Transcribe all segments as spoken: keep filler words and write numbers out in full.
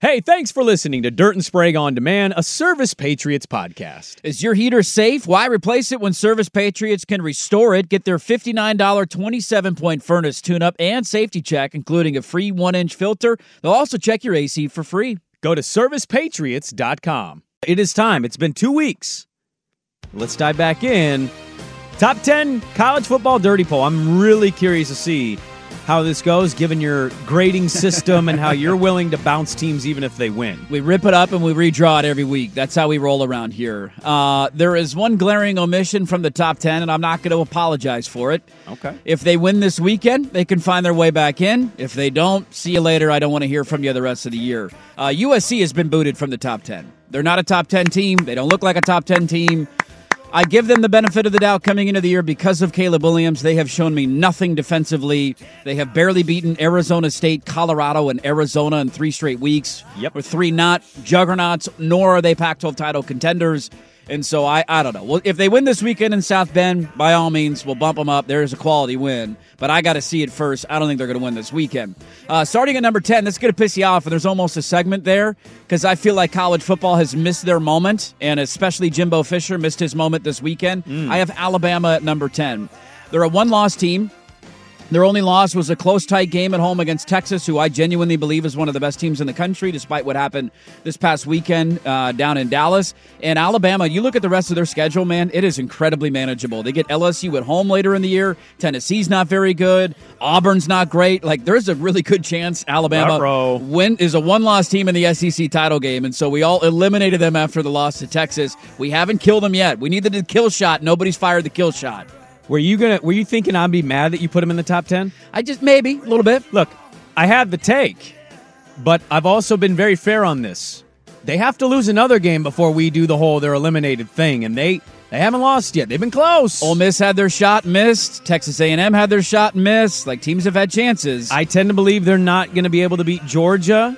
Hey, thanks for listening to Dirt and Sprague On Demand, a Service Patriots podcast. Is your heater safe? Why replace it when Service Patriots can restore it? Get their fifty-nine dollars twenty-seven point furnace tune-up and safety check, including a free one inch filter. They'll also check your A C for free. Go to service patriots dot com. It is time. It's been two weeks. Let's dive back in. Top ten college football dirty poll. I'm really curious to see how this goes, given your grading system and how you're willing to bounce teams even if they win. We rip it up and we redraw it every week. That's how we roll around here. Uh, there is one glaring omission from the top ten, and I'm not going to apologize for it. Okay. If they win this weekend, they can find their way back in. If they don't, see you later. I don't want to hear from you the rest of the year. Uh, U S C has been booted from the top ten. They're not a top ten team. They don't look like a top ten team. I give them the benefit of the doubt coming into the year because of Caleb Williams. They have shown me nothing defensively. They have barely beaten Arizona State, Colorado, and Arizona in three straight weeks. Yep. Or three not juggernauts, nor are they Pac twelve title contenders. And so I, I don't know. Well, if they win this weekend in South Bend, by all means, we'll bump them up. There is a quality win. But I got to see it first. I don't think they're going to win this weekend. Uh, starting at number ten, that's going to piss you off. And there's almost a segment there because I feel like college football has missed their moment. And especially Jimbo Fisher missed his moment this weekend. Mm. I have Alabama at number ten. They're a one-loss team. Their only loss was a close, tight game at home against Texas, who I genuinely believe is one of the best teams in the country, despite what happened this past weekend uh, down in Dallas. And Alabama, you look at the rest of their schedule, man, it is incredibly manageable. They get L S U at home later in the year. Tennessee's not very good. Auburn's not great. Like, there's a really good chance Alabama win, is a one-loss team in the S E C title game, and so we all eliminated them after the loss to Texas. We haven't killed them yet. We needed a kill shot. Nobody's fired the kill shot. Were you gonna? Were you thinking I'd be mad that you put him in the top ten? I just, maybe, a little bit. Look, I had the take, but I've also been very fair on this. They have to lose another game before we do the whole they're eliminated thing, and they, they haven't lost yet. They've been close. Ole Miss had their shot missed. Texas A and M had their shot missed. Like, teams have had chances. I tend to believe they're not going to be able to beat Georgia,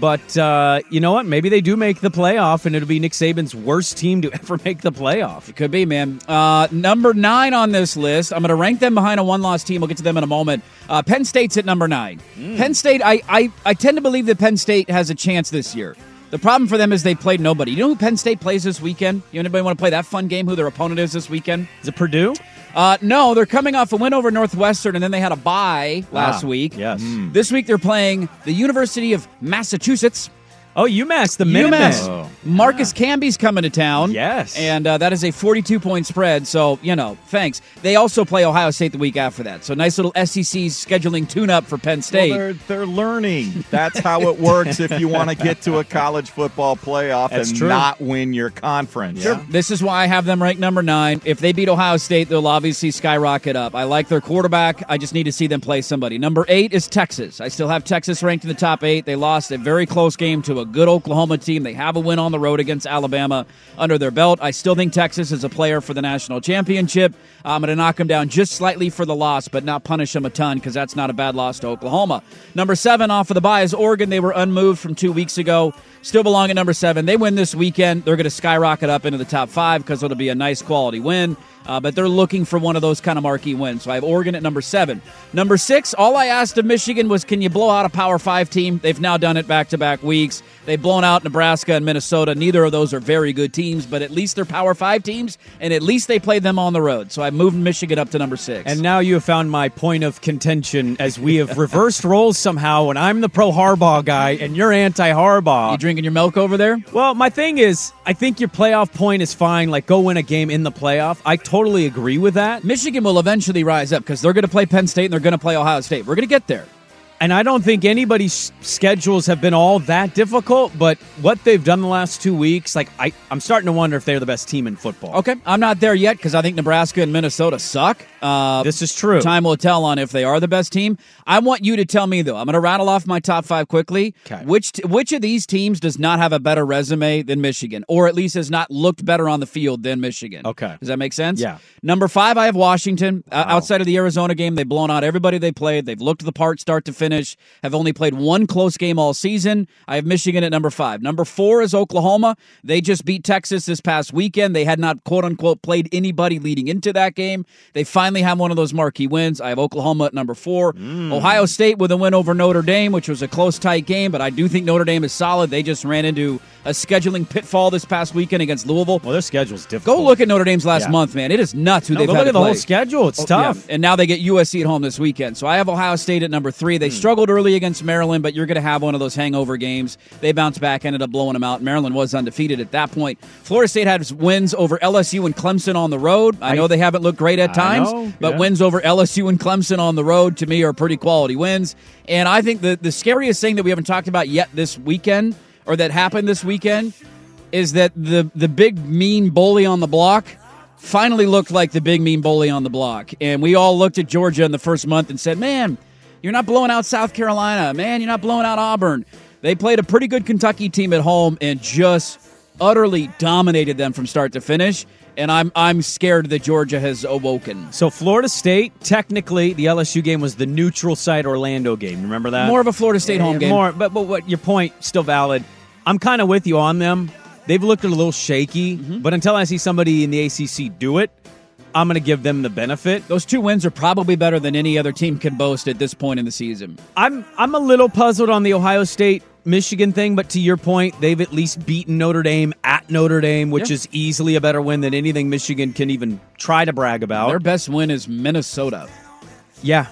but uh, you know what? Maybe they do make the playoff, and it'll be Nick Saban's worst team to ever make the playoff. It could be, man. Uh, number nine on this list. I'm going to rank them behind a one-loss team. We'll get to them in a moment. Uh, Penn State's at number nine. Mm. Penn State, I, I, I tend to believe that Penn State has a chance this year. The problem for them is they played nobody. You know who Penn State plays this weekend? You know, anybody want to play that fun game, who their opponent is this weekend? Is it Purdue? Uh, no, they're coming off a win over Northwestern, and then they had a bye last ah, week. Yes. Mm. This week they're playing the University of Massachusetts. Oh, UMass, the Minutemen. UMass. Oh. Marcus yeah. Camby's coming to town. Yes. And uh, that is a forty-two point spread, so, you know, thanks. They also play Ohio State the week after that, so nice little S E C scheduling tune-up for Penn State. Well, they're, they're learning. That's how it works if you want to get to a college football playoff That's and true. Not win your conference. Yeah. Sure. This is why I have them ranked number nine. If they beat Ohio State, they'll obviously skyrocket up. I like their quarterback. I just need to see them play somebody. Number eight is Texas. I still have Texas ranked in the top eight. They lost a very close game to a A good Oklahoma team. They have a win on the road against Alabama under their belt. I still think Texas is a player for the national championship. I'm going to knock them down just slightly for the loss, but not punish them a ton because that's not a bad loss to Oklahoma. Number seven off of the bye is Oregon. They were unmoved from two weeks ago. Still belong at number seven. They win this weekend. They're going to skyrocket up into the top five because it'll be a nice quality win. Uh, but they're looking for one of those kind of marquee wins. So I have Oregon at number seven. Number six, all I asked of Michigan was, can you blow out a Power Five team? They've now done it back-to-back weeks. They've blown out Nebraska and Minnesota. Neither of those are very good teams, but at least they're Power Five teams, and at least they played them on the road. So I moved Michigan up to number six. And now you have found my point of contention as we have reversed roles somehow, and I'm the pro-Harbaugh guy, and you're anti-Harbaugh. You drinking your milk over there? Well, my thing is, I think your playoff point is fine. Like, go win a game in the playoff. I totally Totally agree with that. Michigan will eventually rise up because they're going to play Penn State and they're going to play Ohio State. We're going to get there. and I don't think anybody's schedules have been all that difficult, but what they've done the last two weeks, like I, I'm starting to wonder if they're the best team in football. Okay, I'm not there yet because I think Nebraska and Minnesota suck. Uh, this is true. Time will tell on if they are the best team. I want you to tell me, though. I'm going to rattle off my top five quickly. Okay. Which t- which of these teams does not have a better resume than Michigan, or at least has not looked better on the field than Michigan? Okay. Does that make sense? Yeah. Number five, I have Washington. Wow. Uh, outside of the Arizona game, they've blown out everybody they played. They've looked the part start to finish, have only played one close game all season. I have Michigan at number five. Number four is Oklahoma. They just beat Texas this past weekend. They had not, quote-unquote, played anybody leading into that game. They finally have one of those marquee wins. I have Oklahoma at number four. Mm. Ohio State with a win over Notre Dame, which was a close, tight game, but I do think Notre Dame is solid. They just ran into a scheduling pitfall this past weekend against Louisville. Well, their schedule's difficult. Go look at Notre Dame's last yeah. month, man. It is nuts who no, they've had to play. Look at the whole schedule. It's oh, tough. Yeah. And now they get U S C at home this weekend. So I have Ohio State at number three. They mm. struggled early against Maryland, but you're going to have one of those hangover games. They bounced back, ended up blowing them out. Maryland was undefeated at that point. Florida State had wins over L S U and Clemson on the road. I, I know they haven't looked great at I times, know. but yeah. wins over L S U and Clemson on the road, to me, are pretty quality wins. And I think the, the scariest thing that we haven't talked about yet this weekend, or that happened this weekend, is that the, the big mean bully on the block finally looked like the big mean bully on the block. And we all looked at Georgia in the first month and said, man, you're not blowing out South Carolina. Man, you're not blowing out Auburn. They played a pretty good Kentucky team at home and just utterly dominated them from start to finish. And I'm I'm scared that Georgia has awoken. So Florida State, technically, the L S U game was the neutral site Orlando game. Remember that? More of a Florida State yeah, home game. More, but but what your point still valid. I'm kind of with you on them. They've looked a little shaky, mm-hmm. but until I see somebody in the A C C do it, I'm going to give them the benefit. Those two wins are probably better than any other team can boast at this point in the season. I'm I'm a little puzzled on the Ohio State Michigan thing, but to your point, they've at least beaten Notre Dame at Notre Dame, which yeah. is easily a better win than anything Michigan can even try to brag about. Their best win is Minnesota. Yeah.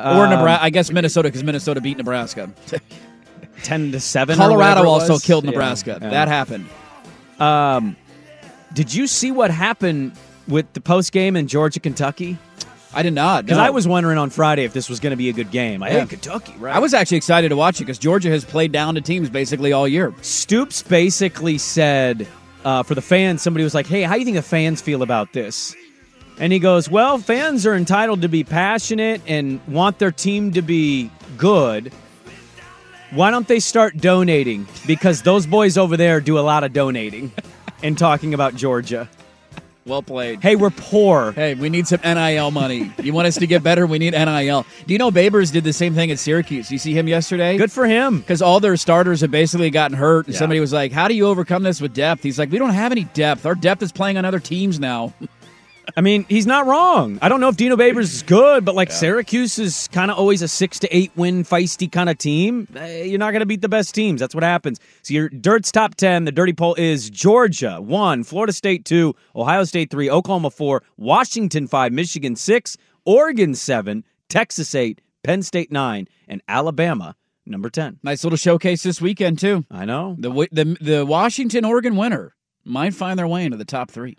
Or um, Nebraska. I guess Minnesota, because Minnesota beat Nebraska. ten to seven Colorado also killed Nebraska. Yeah, yeah. That happened. Um, did you see what happened with the post game in Georgia, Kentucky? I did not. Because no. I was wondering on Friday if this was going to be a good game. I yeah. think Kentucky, right? I was actually excited to watch it because Georgia has played down to teams basically all year. Stoops basically said, uh, for the fans, somebody was like, hey, how do you think the fans feel about this? And he goes, well, fans are entitled to be passionate and want their team to be good. Why don't they start donating? Because those boys over there do a lot of donating and talking about Georgia. Well played. Hey, we're poor. Hey, we need some N I L money. You want us to get better? We need N I L. Dino Babers did the same thing at Syracuse. You see him yesterday? Good for him. Because all their starters have basically gotten hurt, and yeah. somebody was like, how do you overcome this with depth? He's like, we don't have any depth. Our depth is playing on other teams now. I mean, he's not wrong. I don't know if Dino Babers is good, but like yeah. Syracuse is kind of always a six to eight win feisty kind of team. You're not going to beat the best teams. That's what happens. So your Dirt's top ten. The Dirty Poll is Georgia one, Florida State two, Ohio State three, Oklahoma four, Washington five, Michigan six, Oregon seven, Texas eight, Penn State nine, and Alabama number ten. Nice little showcase this weekend too. I know. The the the Washington Oregon winner might find their way into the top three.